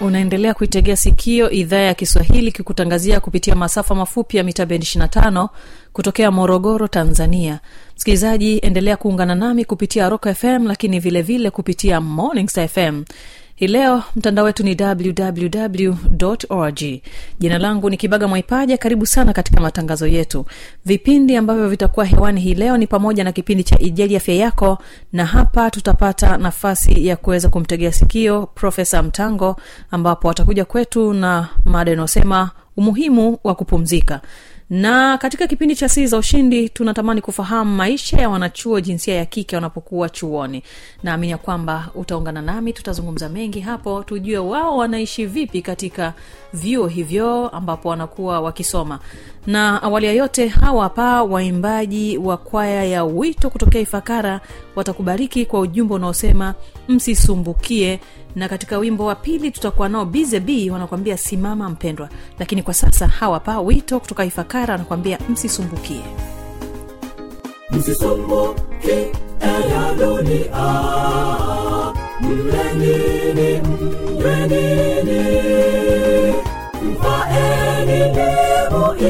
Unaendelea kuitegea sikio idhaa ya Kiswahili kikutangazia kupitia masafa mafupi ya mita bendi 25 kutokea Morogoro, Tanzania. Msikilizaji, endelea kuungana nami kupitia Rock FM, lakini vile vile kupitia Morning Star FM. Hii leo mtandao wetu ni www.org. Jina langu ni Kibaga Mwaipaja. Karibu sana katika matangazo yetu. Vipindi ambavyo vitakuwa hewani hii leo ni pamoja na kipindi cha Ijali Afya Yako, na hapa tutapata nafasi ya kuweza kumtegea sikio Profesa Mtango, ambapo atakuja kwetu na mada inasema umuhimu wa kupumzika. Na katika kipindi cha Siri za Ushindi tunatamani kufahamu maisha ya wanachuo jinsia ya kike wanapokuwa chuoni. Naamini kwamba utaungana nami, tutazungumza mengi hapo, tujue wao wanaishi vipi katika vyuo hivyo ambapo wanakuwa wakisoma. Na awali ya yote, hawa hapa waimbaji wa kwaya ya Wito kutokea Ifakara watakubariki kwa ujumbe unaosema msisumbukie, na katika wimbo wa pili tutakuwa nao BZB wanakuambia simama mpendwa. Lakini kwa sasa hawa hapa Wito kutoka Ifakara wanakuambia msisumbukie. Msisumbukie ayadoni a mlenini mfaeni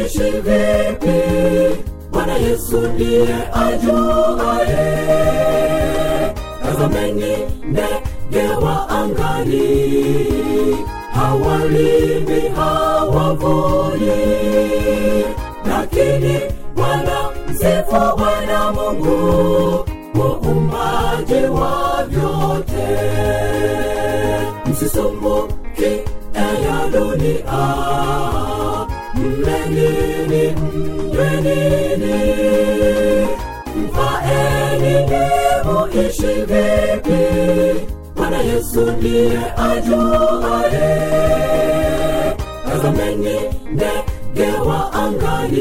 ishi vipi, Bwana Yesu ndiye ajuae. Tazameni ndege wa angani, hawalimi hawavuni, lakini Bwana, msifu Bwana Mungu, muumbaji wa vyote. Msisumbukie ya dunia, mlenini mfaeni nemu ishi vipi, Bwana Yesu ndiye ajuae. Tazameni ndege wa angani,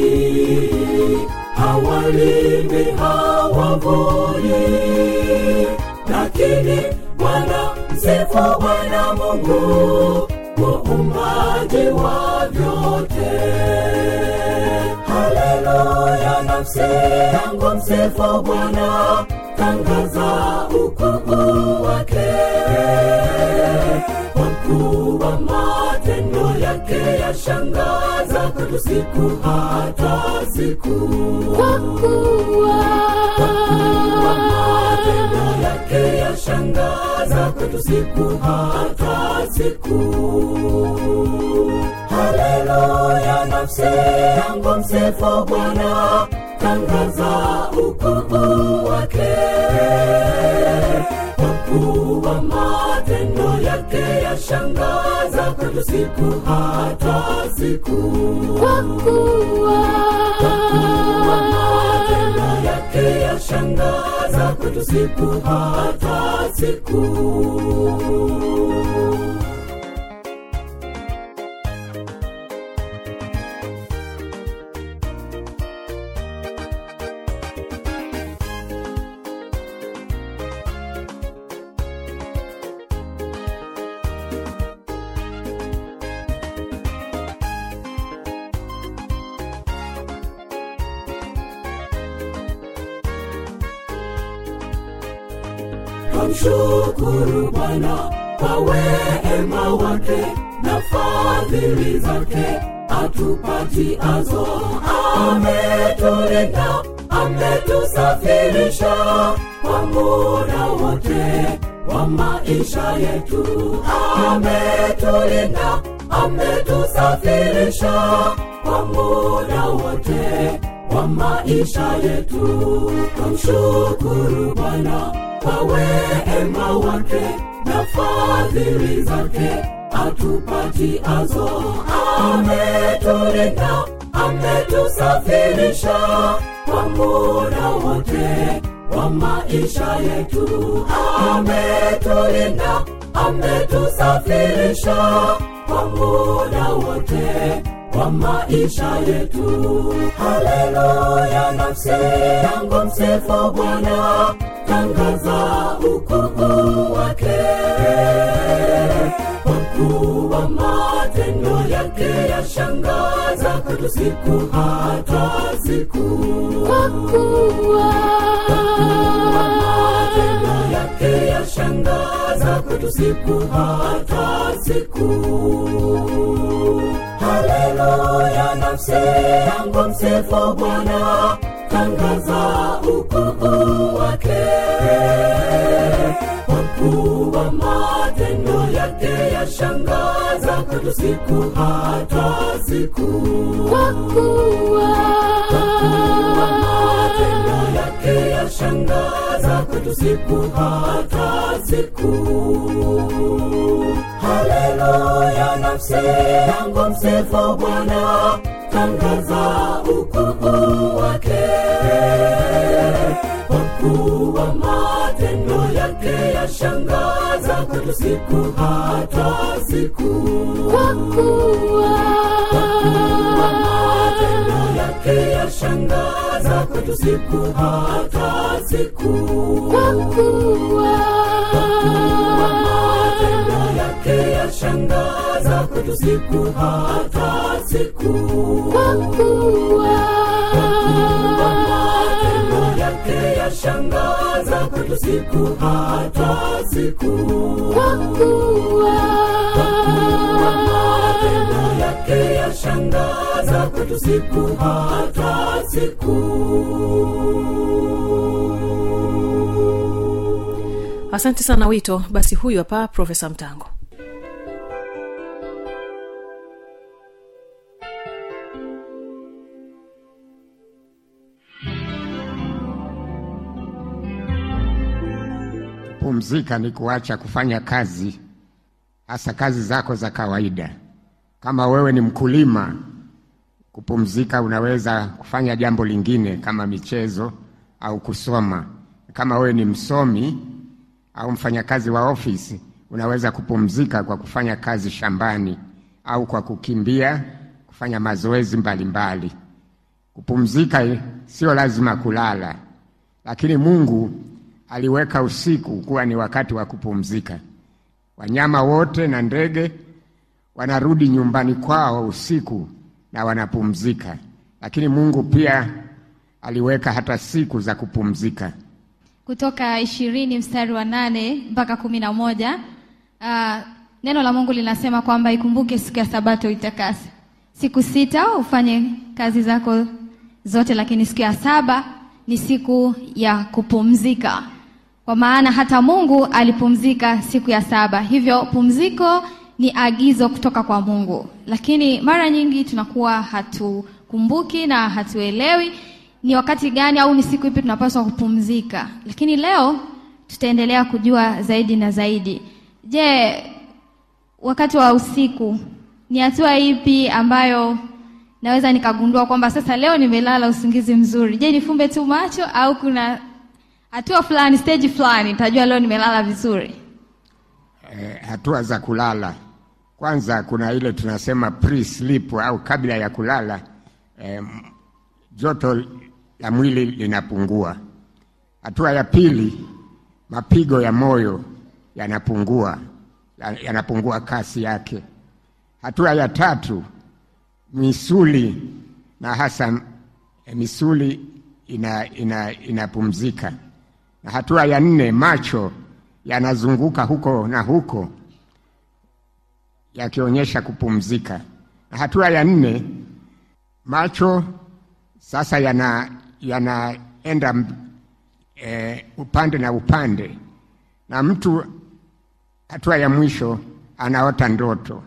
hawalimi hawavuni, lakini Bwana, msifu Bwana Mungu, muumbaji wa vyote. Haleluya, nafsi yangu msifu Bwana, tangaza ukuu wake, kwa kuwa matendo yake yashangaza, kwetu siku hata siku. Kwa kuwa matendo yake yashangaza, kwetu siku hata siku. Haleluya, nafsi yangu msifu Bwana, tangaza ukuu wake, kwa kuwa matendo yake yashangaza, kwetu siku hata siku. Kwa kuwa matendo yake yashangaza, kwetu siku hata siku. Mshukuru Bwana kwa wema wake, na fadhili zake atupatiazo. Ametuleta, ametusafirisha, kwa muda wote wa maisha yetu. Ametuleta, ametusafirisha kwa muda wote wa maisha yetu. Tumshukuru Bwana kwa wema wake na fadhili zake, atupatiazo. Ametulinda, ametusafirisha kwa muda wote wa maisha yetu. Ametulinda, ametusafirisha kwa muda wote wa maisha yetu. Haleluya, nafsi yangu msifu Bwana, tangaza ukuu wake, kwa kuwa matendo yake yashangaza kwetu siku hata siku. Kwa kuwa matendo yake yashangaza kwetu siku hata siku. Haleluya, nafsi yangu msifu Bwana, tangaza ukuu wake, kwa kuwa matendo yake yashangaza kwetu siku hata siku. Kwa kuwa matendo yake yashangaza kwetu siku hata siku. Haleluya, nafsi yangu msifu Bwana, tangaza ukuu wake, kwa kuwa matendo yake yashangaza kwetu siku hata siku. Kwa kuwa matendo yake yashangaza kwetu siku hata siku. Kwa kuwa matendo yake yashangaza kwetu siku hata siku. Kwa kuwa yashangaza kwetu siku hata siku. Kwa kuwa matendo yake yashangaza kwetu siku hata siku. Asante sana Wito. Basi huyu hapa Profesa Mtango. Pumzika ni kuacha kufanya kazi, hasa kazi zako za kawaida. Kama wewe ni mkulima, kupumzika unaweza kufanya jambo lingine kama michezo au kusoma. Kama wewe ni msomi au mfanyakazi wa ofisi, unaweza kupumzika kwa kufanya kazi shambani au kwa kukimbia, kufanya mazoezi mbalimbali. Kupumzika sio lazima kulala, lakini Mungu aliweka usiku kuwa ni wakati wa kupumzika. Wanyama wote na ndege wanarudi nyumbani kwao usiku na wanapumzika. Lakini Mungu pia aliweka hata siku za kupumzika. Kutoka 20:8 mpaka 11, neno la Mungu linasema kwamba ikumbuke siku ya Sabato itakase. Siku 6 ufanye kazi zako zote, lakini siku ya 7 ni siku ya kupumzika. Kwa maana hata Mungu alipumzika siku ya 7. Hivyo pumziko ni agizo kutoka kwa Mungu. Lakini mara nyingi tunakuwa hatukumbuki na hatuelewi ni wakati gani au ni siku ipi tunapaswa kupumzika. Lakini leo tutaendelea kujua zaidi na zaidi. Je, wakati wa usiku ni hatua ipi ambayo naweza nikagundua kwamba sasa leo nimelala usingizi mzuri? Je, nifumbe tu macho au kuna hatua fulani, stage fulani nitajua leo nimelala vizuri? Hatua za kulala. Kwanza kuna ile tunasema pre-sleep au kabla ya kulala, joto la mwili linapungua. Hatua ya pili, mapigo ya moyo yanapungua kasi yake. Hatua ya 3, misuli na hasa misuli inapumzika. Na hatua ya 4, macho yanazunguka huko na huko yakionyesha kupumzika. Na hatua ya 4, macho sasa yanaenda upande na upande. Na mtu, hatua ya mwisho, anaota ndoto.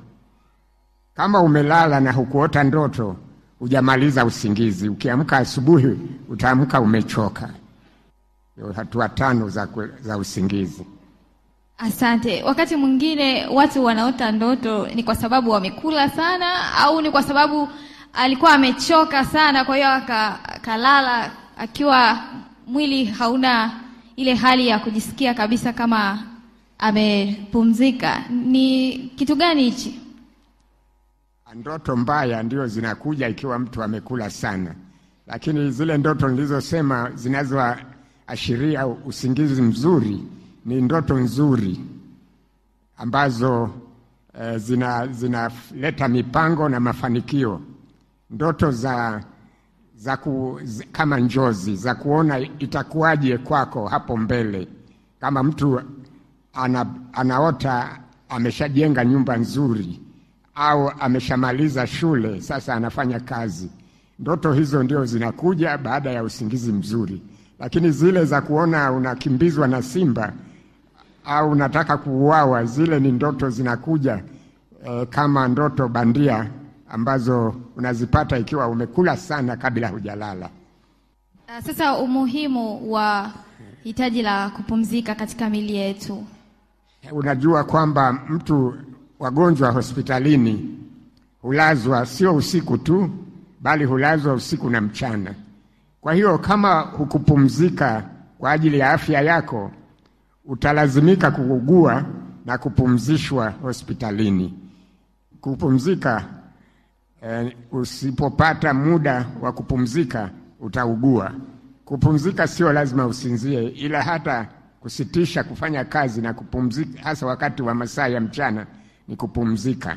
Kama umelala na hukuota ndoto, hujamaliza usingizi. Ukiamka asubuhi, utaamka umechoka. Hatua tano za usingizi. Asante. Wakati mwingine watu wanaota ndoto ni kwa sababu wamekula sana au ni kwa sababu alikuwa amechoka sana, kwa hiyo akalala akiwa mwili hauna ile hali ya kujisikia kabisa kama amepumzika. Ni kitu gani hichi? Ndoto mbaya ndio zinakuja ikiwa mtu amekula sana. Lakini zile ndoto nilizosema zinazoashiria usingizi mzuri ni ndoto nzuri ambazo zinaleta mipango na mafanikio. Ndoto kama njozi za kuona itakuwaje kwako hapo mbele. Kama mtu anaota ameshajenga nyumba nzuri au ameshamaliza shule sasa anafanya kazi, ndoto hizo ndio zinakuja baada ya usingizi mzuri. Lakini zile za kuona unakimbizwa na simba au unataka kuuawa, zile ni ndoto zinakuja kama ndoto bandia ambazo unazipata ikiwa umekula sana kabla hujalala. Sasa umuhimu wa hitaji la kupumzika katika miili yetu. Unajua kwamba mtu wagonjwa hospitalini hulazwa sio usiku tu, bali hulazwa usiku na mchana. Kwa hiyo kama hukupumzika kwa ajili ya afya yako, utalazimika kuugua na kupumzishwa hospitalini. Kupumzika, usipopata muda wa kupumzika utaugua. Kupumzika sio lazima usinzie, ila hata kusitisha kufanya kazi na kupumzika hasa wakati wa masaa ya mchana ni kupumzika.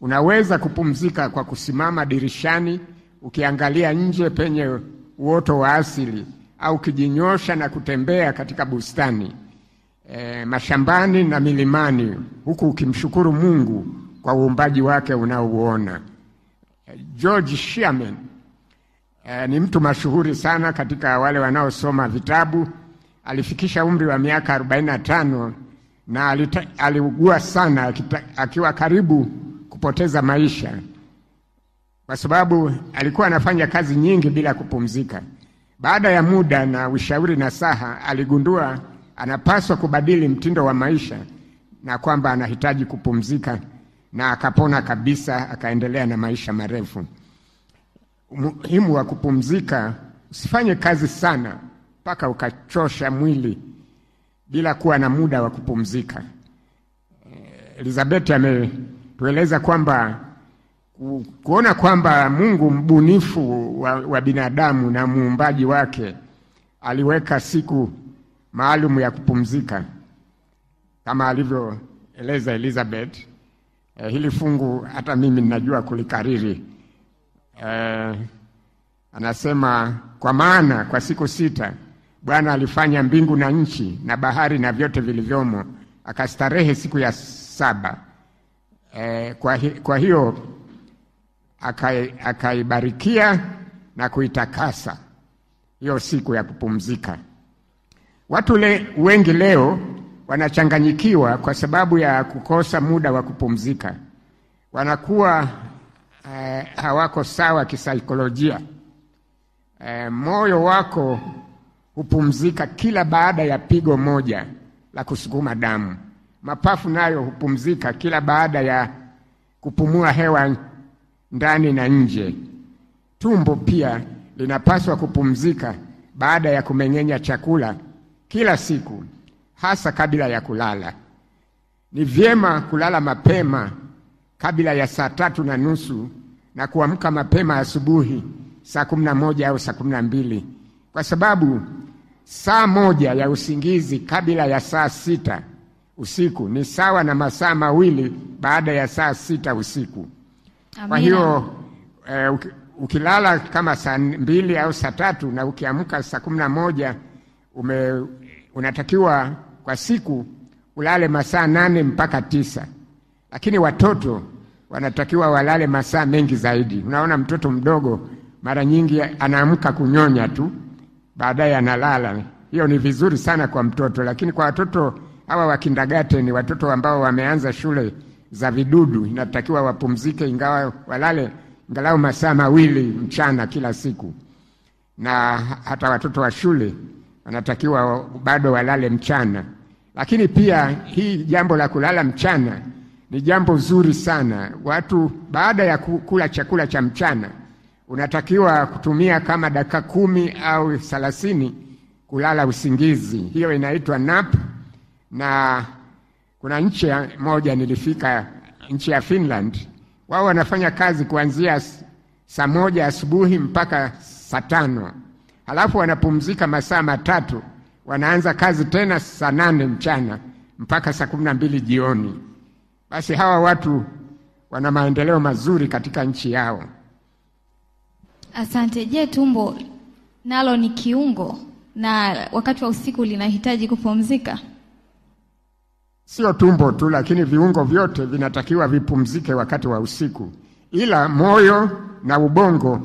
Unaweza kupumzika kwa kusimama dirishani ukiangalia nje penye uoto wa asili, au kujinyosha na kutembea katika bustani, mashambani na milimani, huku ukimshukuru Mungu kwa uumbaji wake unaouona. George Sherman ni mtu mashuhuri sana katika wale wanaosoma vitabu. Alifikisha umri wa miaka 45 na aliugua sana akiwa karibu kupoteza maisha, kwa sababu alikuwa anafanya kazi nyingi bila kupumzika. Baada ya muda na ushauri na saha, aligundua anapaswa kubadili mtindo wa maisha na kwamba anahitaji kupumzika, na akapona kabisa, akaendelea na maisha marefu. Umuhimu wa kupumzika: usifanye kazi sana mpaka ukachosha mwili bila kuwa na muda wa kupumzika. Elizabeth ametueleza kwamba kuona kwamba Mungu mbunifu wa binadamu na muumbaji wake aliweka siku maalum ya kupumzika. Kama alivyoeleza Elizabeth, hili fungu hata mimi ninajua kulikariri. Anasema, kwa maana kwa siku 6 Bwana alifanya mbingu na nchi na bahari na vyote vilivyomo, akastarehe siku ya 7. Kwa hiyo akaibarikia na kuitakasa. Hiyo siku ya kupumzika. Watu wengi leo wanachanganyikiwa kwa sababu ya kukosa muda wa kupumzika. Wanakuwa hawako sawa kisaikolojia. Moyo wako hupumzika kila baada ya pigo moja la kusukuma damu. Mapafu nayo hupumzika kila baada ya kupumua hewa ndani na nje. Tumbo pia linapaswa kupumzika baada ya kumengenya chakula kila siku, hasa kabla ya kulala. Ni vyema kulala mapema kabla ya 3:30 na kuamka mapema asubuhi 11:00 au 12:00, kwa sababu saa moja ya usingizi kabla ya 6:00 usiku ni sawa na masaa 2 baada ya 6:00 usiku. Amina. Kwa hiyo ukilala kama 2 au 3 na ukiamka 11:00, unatakiwa kwa siku ulale masaa 8 mpaka 9. Lakini watoto wanatakiwa walale masaa mengi zaidi. Unaona mtoto mdogo mara nyingi anaamka kunyonya tu, baadaye analala. Hiyo ni vizuri sana kwa mtoto, lakini kwa watoto hawa wa kindergarten, ni watoto ambao wameanza shule za vidudu, inatakiwa wapumzike, ingawa walale angalau masaa mawili mchana kila siku. Na hata watoto wa shule wanatakiwa bado walale mchana. Lakini pia hii jambo la kulala mchana ni jambo zuri sana. Watu baada ya kula chakula cha mchana unatakiwa kutumia kama dakika 10 au 30 kulala usingizi. Hiyo inaitwa nap. Na kuna nchi moja nilifika, nchi ya Finland, wao wanafanya kazi kuanzia saa 1 asubuhi mpaka saa 5. Halafu wanapumzika masaa 3, wanaanza kazi tena saa 8 mchana mpaka saa 12 jioni. Basi hawa watu wana maendeleo mazuri katika nchi yao. Asante. Je, tumbo nalo ni kiungo na wakati wa usiku linahitaji kupumzika? Sio tumbo tu, lakini viungo vyote vinatakiwa vipumzike wakati wa usiku. Ila moyo na ubongo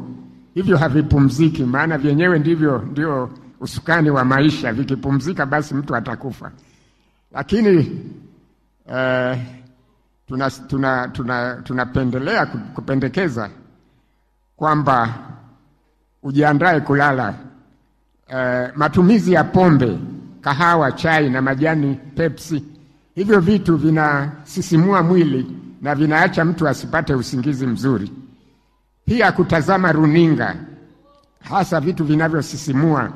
hivyo havipumziki, maana vyenyewe ndio usukani wa maisha. Vikipumzika basi mtu atakufa. Lakini tunapendelea kupendekeza kwamba ujiandae kulala. Matumizi ya pombe, kahawa, chai na majani Pepsi, hivyo vitu vinasisimua mwili na vinaacha mtu asipate usingizi mzuri. Pia kutazama runinga, hasa vitu vinavyosisimua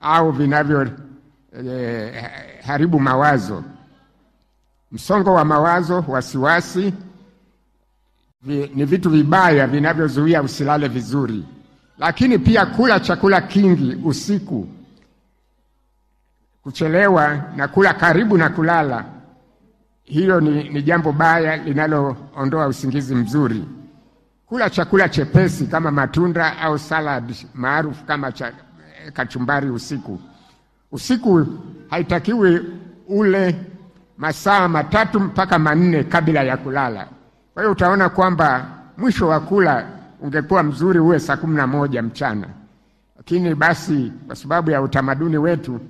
au vinavyoharibu mawazo. Msongo wa mawazo, wasiwasi, ni vitu vibaya vinavyozuia usilale vizuri. Lakini pia kula chakula kingi usiku, kuchelewa na kula karibu na kulala, hiyo ni jambo baya linaloondoa usingizi mzuri. Kula chakula chepesi kama matunda au salad maarufu kama kachumbari usiku. Usiku haitakiwi ule masaa 3 mpaka 4 kabla ya kulala. Kwa hiyo utaona kwamba mwisho wa kula ungekuwa mzuri uwe saa 11 mchana. Lakini basi kwa sababu ya utamaduni wetu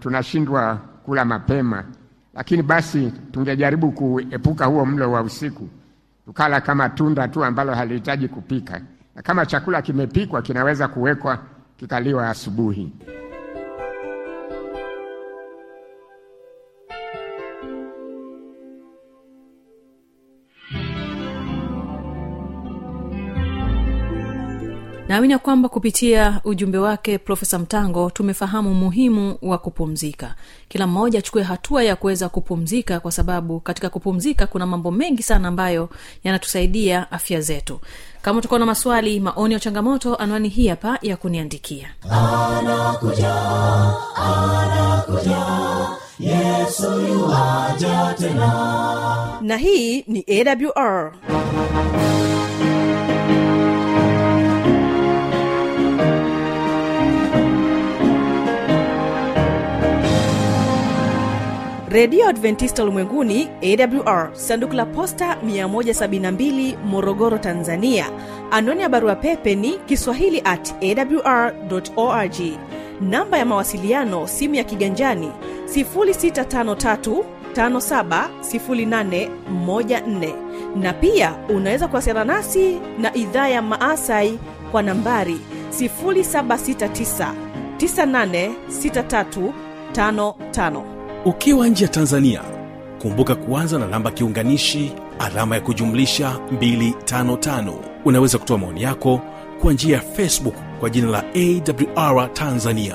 tunashindwa kula mapema. Lakini basi tungejaribu kuepuka huo mlo wa usiku, tukala kama tunda tu ambalo halihitaji kupika. Na kama chakula kimepikwa kinaweza kuwekwa kikaliwa asubuhi. Naamini kwamba kupitia ujumbe wake Profesa Mtango tumefahamu umuhimu wa kupumzika. Kila mmoja achukue hatua ya kuweza kupumzika, kwa sababu katika kupumzika kuna mambo mengi sana ambayo yanatusaidia afya zetu. Kama tuko na maswali, maoni au changamoto, anwani hii hapa ya kuniandikia. Anakuja Yesu yuaja tena. Na hii ni AWR. Radio Adventista Ulimwenguni AWR, sanduku la posta 172, Morogoro, Tanzania. Anwani ya barua pepe ni kiswahili@awr.org. Namba ya mawasiliano simu ya kiganjani 0653570814, na pia unaweza kuwasiliana nasi na idhaa ya Maasai kwa nambari 0769986355. Ukiwa nje ya Tanzania, kumbuka kuanza na namba kiunganishi alama ya kujumlisha 255. Unaweza kutoa maoni yako kwa njia ya Facebook kwa jina la AWR Tanzania.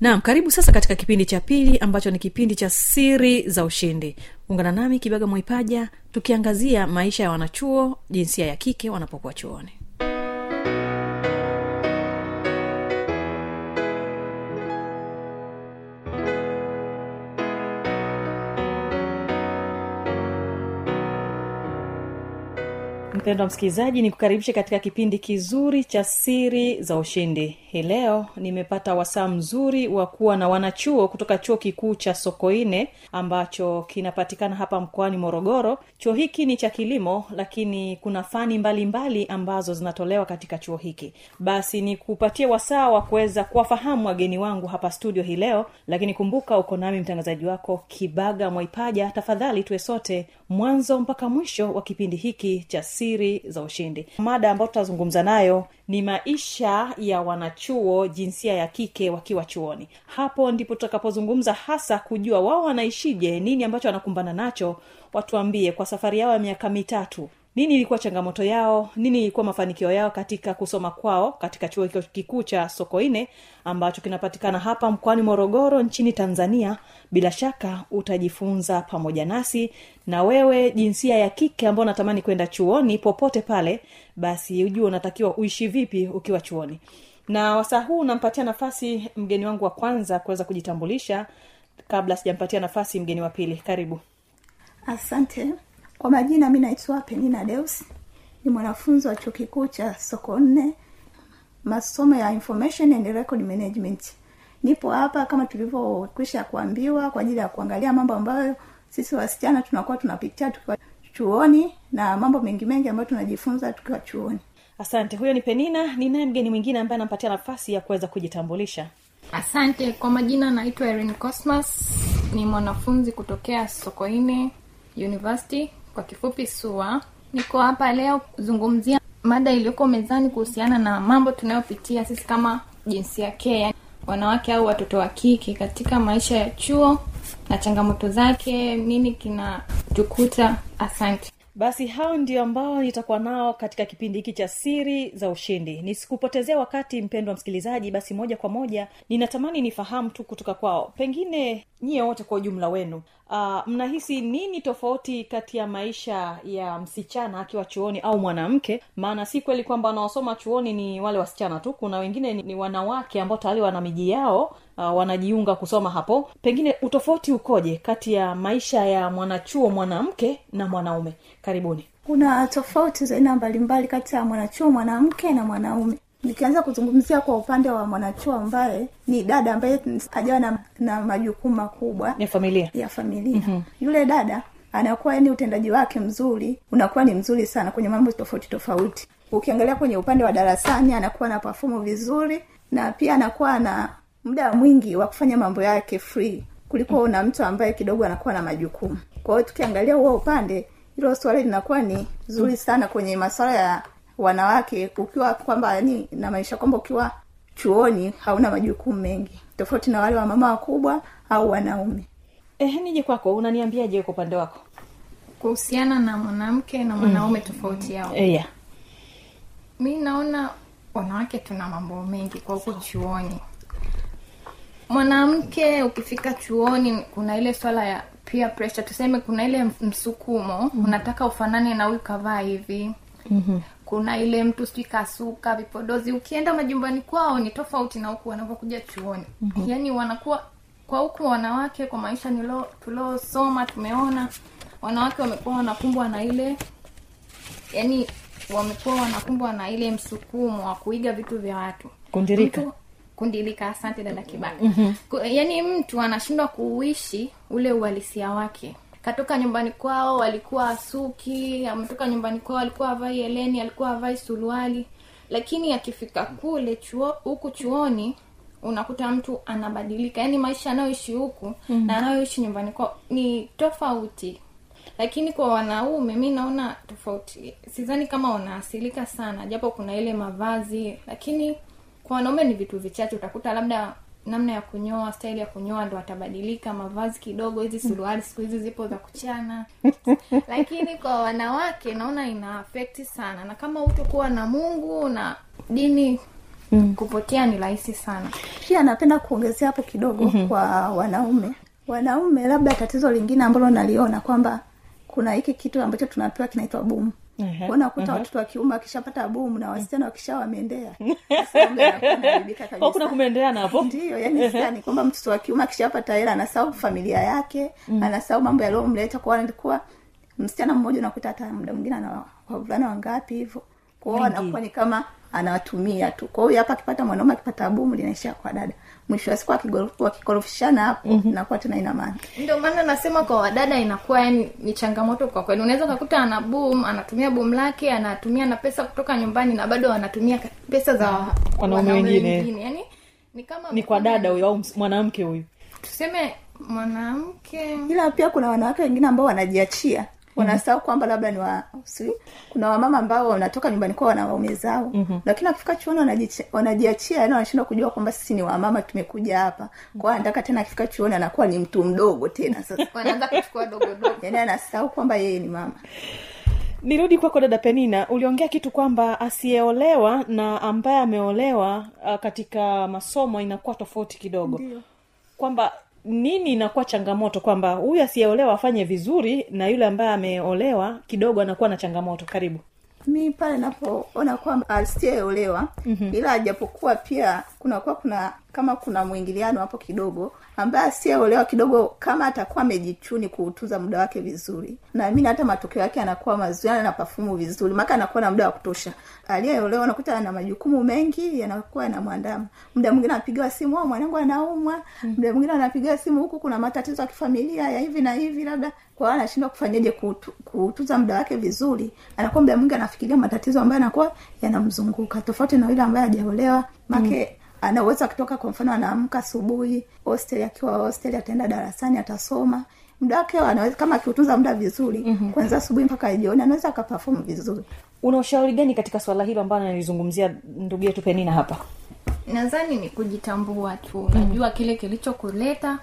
Naam, karibu sasa katika kipindi cha pili ambacho ni kipindi cha siri za ushindi. Ungana nami Kibaga Moipaja tukiangazia maisha ya wanachuo jinsia ya kike wanapokuwa chuoni. Mpendwa msikilizaji, nikukaribisha katika kipindi kizuri cha siri za ushindi. Hii leo nimepata wasaa mzuri wa kuwa na wanachuo kutoka Chuo Kikuu cha Sokoine ambacho kinapatikana hapa mkoani Morogoro. Chuo hiki ni cha kilimo lakini kuna fani mbalimbali ambazo zinatolewa katika chuo hiki. Basi nikupatie wasaa wa kuweza kuwafahamu wageni wangu hapa studio hii leo, lakini kumbuka uko nami mtangazaji wako Kibaga Mwaipaja. Tafadhali tuwe sote mwanzo mpaka mwisho wa kipindi hiki cha Siri za Ushindi. Mada ambayo tutazungumza nayo ni maisha ya wanachuo jinsia ya kike wakiwa chuoni. Hapo ndipo tutakapozungumza hasa kujua wao wanaishije, nini ambacho wanakumbana nacho, watuambie kwa safari yao ya miaka 3. Nini ilikuwa changamoto yao, nini ilikuwa mafanikio yao katika kusoma kwao katika Chuo Kikuu cha Sokoine ambacho kinapatikana hapa mkoani Morogoro nchini Tanzania. Bila shaka utajifunza pamoja nasi, na wewe jinsia ya kike ambayo unatamani kwenda chuoni popote pale, basi ujue unatakiwa uishi vipi ukiwa chuoni. Na wasaa huu nampatia nafasi mgeni wangu wa kwanza kuweza kujitambulisha kabla sijampatia nafasi mgeni wa pili. Karibu. Asante. Kwa majina mimi naitwa Penina Deus. Ni mwanafunzi wa Chuo Kikuu cha Sokoine, masomo ya Information and Record Management. Nipo hapa kama tulivyokwisha kuambiwa kwa ajili ya kuangalia mambo ambayo sisi wasichana tunakuwa tunapitia tukiwa chuoni na mambo mengi ambayo tunajifunza tukiwa chuoni. Asante. Huyo ni Penina. Ninaye mgeni mwingine ambaye anampatia nafasi ya kuweza kujitambulisha. Asante. Kwa majina naitwa Irene Cosmas. Ni mwanafunzi kutokea Sokoine University, kwa kifupi SUA. Niko hapa leo kuzungumzia mada iliyoko mezani kuhusiana na mambo tunayopitia sisi kama jinsia yake, yani wanawake au watoto wa kike katika maisha ya chuo na changamoto zake, nini kinatukuta. Asante. Basi hao ndio ambao nitakuwa nao katika kipindi hiki cha Siri za Ushindi. Nisikupotezee wakati mpendwa msikilizaji, basi moja kwa moja ninatamani nifahamu tu kutoka kwao. Pengine nyie wote kwa jumla wenu, mnahisi nini tofauti kati ya maisha ya msichana akiwa chuoni au mwanamke? Maana si kweli kwamba wanaosoma chuoni ni wale wasichana tu, kuna wengine ni wanawake ambao tayari wana miji yao, wanajiunga kusoma hapo. Pengine utofauti ukoje kati ya maisha ya mwanachuo mwanamke na mwanaume? Karibuni. Kuna tofauti za aina mbalimbali kati ya mwanachuo mwanamke na mwanaume. Nikianza kuzungumzia kwa upande wa mwanachuo ambaye ni dada ambaye hajawa na majukumu makubwa ya familia. Mm-hmm. Yule dada anakuwa, yani utendaji wake mzuri unakuwa ni mzuri sana kwenye mambo tofauti. Ukiangalia kwenye upande wa darasani anakuwa na perform vizuri, na pia anakuwa na muda mwingi wa kufanya mambo yake free kuliko na mtu ambaye kidogo anakuwa na majukumu. Kwa hiyo tukiangalia huo upande, hilo swala linakuwa ni nzuri sana kwenye masuala ya wanawake, ukiwa kwamba yani na maisha kwamba ukiwa chuoni hauna majukumu mengi tofauti na wale wa mama wakubwa au wanaume. Nije kwako, unaniambiaje kwa upande wako kuhusiana na mwanamke na mwanaume tofauti yao? Yeah. Mimi naona wanawake tuna mambo mengi kwa huko chuoni. Mwanamke ukifika chuoni kuna ile swala ya peer pressure, tuseme kuna ile msukumo, unataka ufanane na huyu kavaa hivi. Mm-hmm. Kuna ile mtu sijui kasuka vipodozi, ukienda majumbani kwao ni tofauti na huku wanapokuja chuoni. Mm-hmm. Yaani wanakuwa kwa huku wanawake, kwa maisha tuliosoma tumeona wanawake wamekuwa wanakumbwa na ile, yani wamekuwa wanakumbwa na ile msukumo wa kuiga vitu vya watu. Kundirika. Asante dada Kibaka. Mm-hmm. Yaani mtu anashindwa kuishi ule uhalisia wake. Katoka nyumbani kwao walikuwa asuki, ametoka nyumbani kwao alikuwa avai eleni, alikuwa avai suruali. Lakini akifika kule huku chuoni unakuta mtu anabadilika. Yaani maisha anayoishi huku na anayoishi nyumbani kwao ni tofauti. Lakini kwa wanaume mimi naona tofauti. Sidhani kama wanaasilika sana, japo kuna ile mavazi, lakini kwa wanaume ni vitu vichache. Utakuta labda namna ya kunyoa, style ya kunyoa ndo atabadilika, mavazi kidogo, hizi suruali siku hizi zipo za kuchana. Lakini kwa wanawake naona ina affect sana, na kama utakuwa na Mungu na dini kupotea ni rahisi sana. Pia napenda kuongezea hapo kidogo kwa wanaume labda tatizo lingine ambalo naliona kwamba kuna hiki kitu ambacho tunapewa kinaitwa boom. Kuna kuta watoto wa kiume akishapata boom na wasichana wakisha wameendea. Kuna kumeendeana hapo? Ndio, yani sidhani kwamba mtoto wa kiume akishapata hela anasahau familia yake, anasahau mambo yaliyomleta. Kwa anakuwa msichana mmoja, unakuta hata muda mwingine ana wavulana wangapi hivyo. Kwa hiyo anakuwa ni kama anawatumia tu. Kwa hiyo hapa akipata mwanaume akipata bomu linaishia kwa dada. Mwisho wa siku akikorofishana hapo inakuwa tena ina maana. Ndio maana nasema kwa wadada inakuwa yani ni changamoto kwa kweli. Unaweza kukuta ana boom, anatumia boom lake, anatumia na pesa kutoka nyumbani na bado anatumia pesa za wanaume wengine. Yani ni kama ni kwa dada huyo au mwanamke huyo. Tuseme mwanamke. Ila pia kuna wanawake wengine ambao wanajiachia. Wanasahau kwamba labda ni wasi. Kuna wamama ambao wanatoka nyumbani kwao na waume zao. Lakini akifika chuoni wanajiachia, yani wanashindwa kujua kwamba sisi ni wamama tumekuja hapa. Kwa hiyo anataka tena akifika chuoni anakuwa ni mtu mdogo tena sasa. Wanaanza kuchukua dogo. Yaani anasahau kwamba yeye ni mama. Nirudi kwako dada Penina, uliongea kitu kwamba asiyeolewa na ambaye ameolewa katika masomo inakuwa tofauti kidogo. Ndio. Kwamba nini inakuwa changamoto kwamba huyu asiyeolewa afanye vizuri na yule ambaye ameolewa kidogo anakuwa na changamoto? Karibu. Mimi pale napoona kwamba asiyeolewa ila japokuwa pia kuna kama kuna mwingiliano hapo kidogo, ambaye asiyeolewa kidogo kama atakuwa amejichuni kuutuza muda wake vizuri, na mimi hata matokeo yake anakuwa mazuri na perform vizuri, maana anakuwa na muda wa kutosha. Aliyeolewa anakuta ana majukumu mengi yanakuwa yanamwandama. Muda mwingine anapigiwa simu au mwanangu anaumwa, muda mwingine anapigiwa simu huku kuna matatizo ya kifamilia ya hivi na hivi, labda kwa hiyo anashindwa kufanyaje kuutuza muda wake vizuri. Anakuwa muda mwingine anafikiria matatizo ambayo anakuwa yanamzunguka, tofauti na yule ambaye hajaolewa make anaweza kutoka, kwa mfano anaamka asubuhi hostel, akiwa hostel ataenda darasani atasoma muda wake, anaweza kama akiutunza muda vizuri kuanzia asubuhi mpaka jioni anaweza akaperform vizuri. Una ushauri gani katika swala hilo ambalo analizungumzia ndugu yetu Penina hapa? Nadhani ni kujitambua tu, unajua kile kilichokuleta.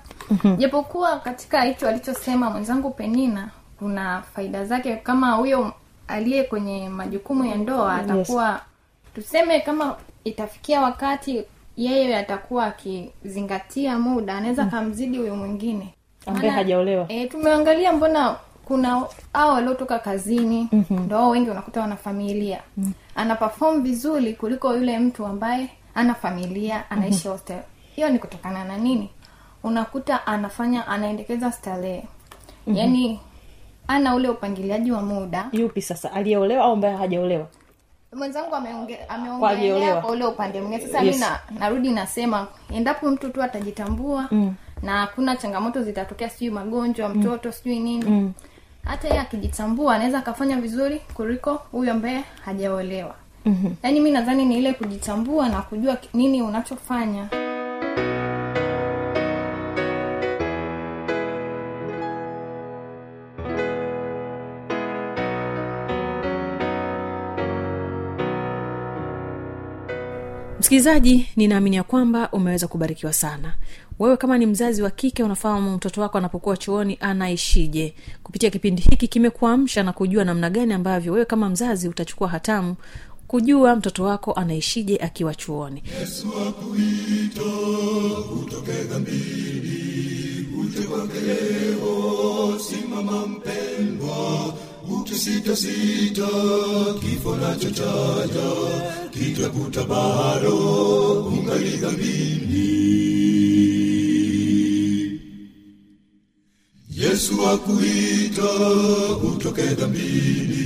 Japokuwa katika hicho alichosema mwanzangu Penina kuna faida zake, kama huyo aliye kwenye majukumu ya ndoa atakuwa tuseme kama itafikia wakati yeye atakuwa akizingatia muda, anaweza kamzidi huyo mwingine ambaye hajaolewa. Tumeangalia mbona kuna hao waliotoka kazini ndio wengi unakuta wana familia. Ana perform vizuri kuliko yule mtu ambaye ana familia, anaishi hostel. Hiyo ni kutokana na nini? Unakuta anaendekeza starehe. Yaani ana ule upangiliaji wa muda. Yupi sasa, aliyeolewa au ambaye hajaolewa? Mwanzangu ameongelea kwa ule upande mwingine. Sasa mimi narudi nasema endapo mtu tu atajitambua na kuna changamoto zitatokea, sio magonjwa mtoto sio nini. Hata yeye akijitambua anaweza akafanya vizuri kuliko huyo ambaye hajaolewa. Yaani mimi nadhani ni ile kujitambua na kujua nini unachofanya. Msikizaji, ninaamini ya kwamba umeweza kubarikiwa sana. Wewe kama ni mzazi wa kike unafahamu mtoto wako anapokuwa chuoni anaishije. Kupitia kipindi hiki kimekuamsha na kujua namna gani ambavyo wewe kama mzazi utachukua hatamu kujua mtoto wako anaishije akiwa chuoni. Yesu akuita utoke dhambini, uje kwake leo, simama mpendwa. Ukisitasita kifo nachochaja kitakuta bado ungali dhambini. Yesu akuita utoke dhambini,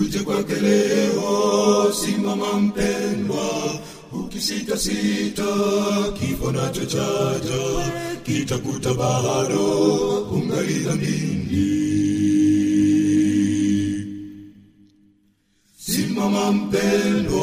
uje kwake leo, simama mpendwa. Ukisitasita kifo nachochaja kitakuta bado ungali dhambini. Mamma mpendwa,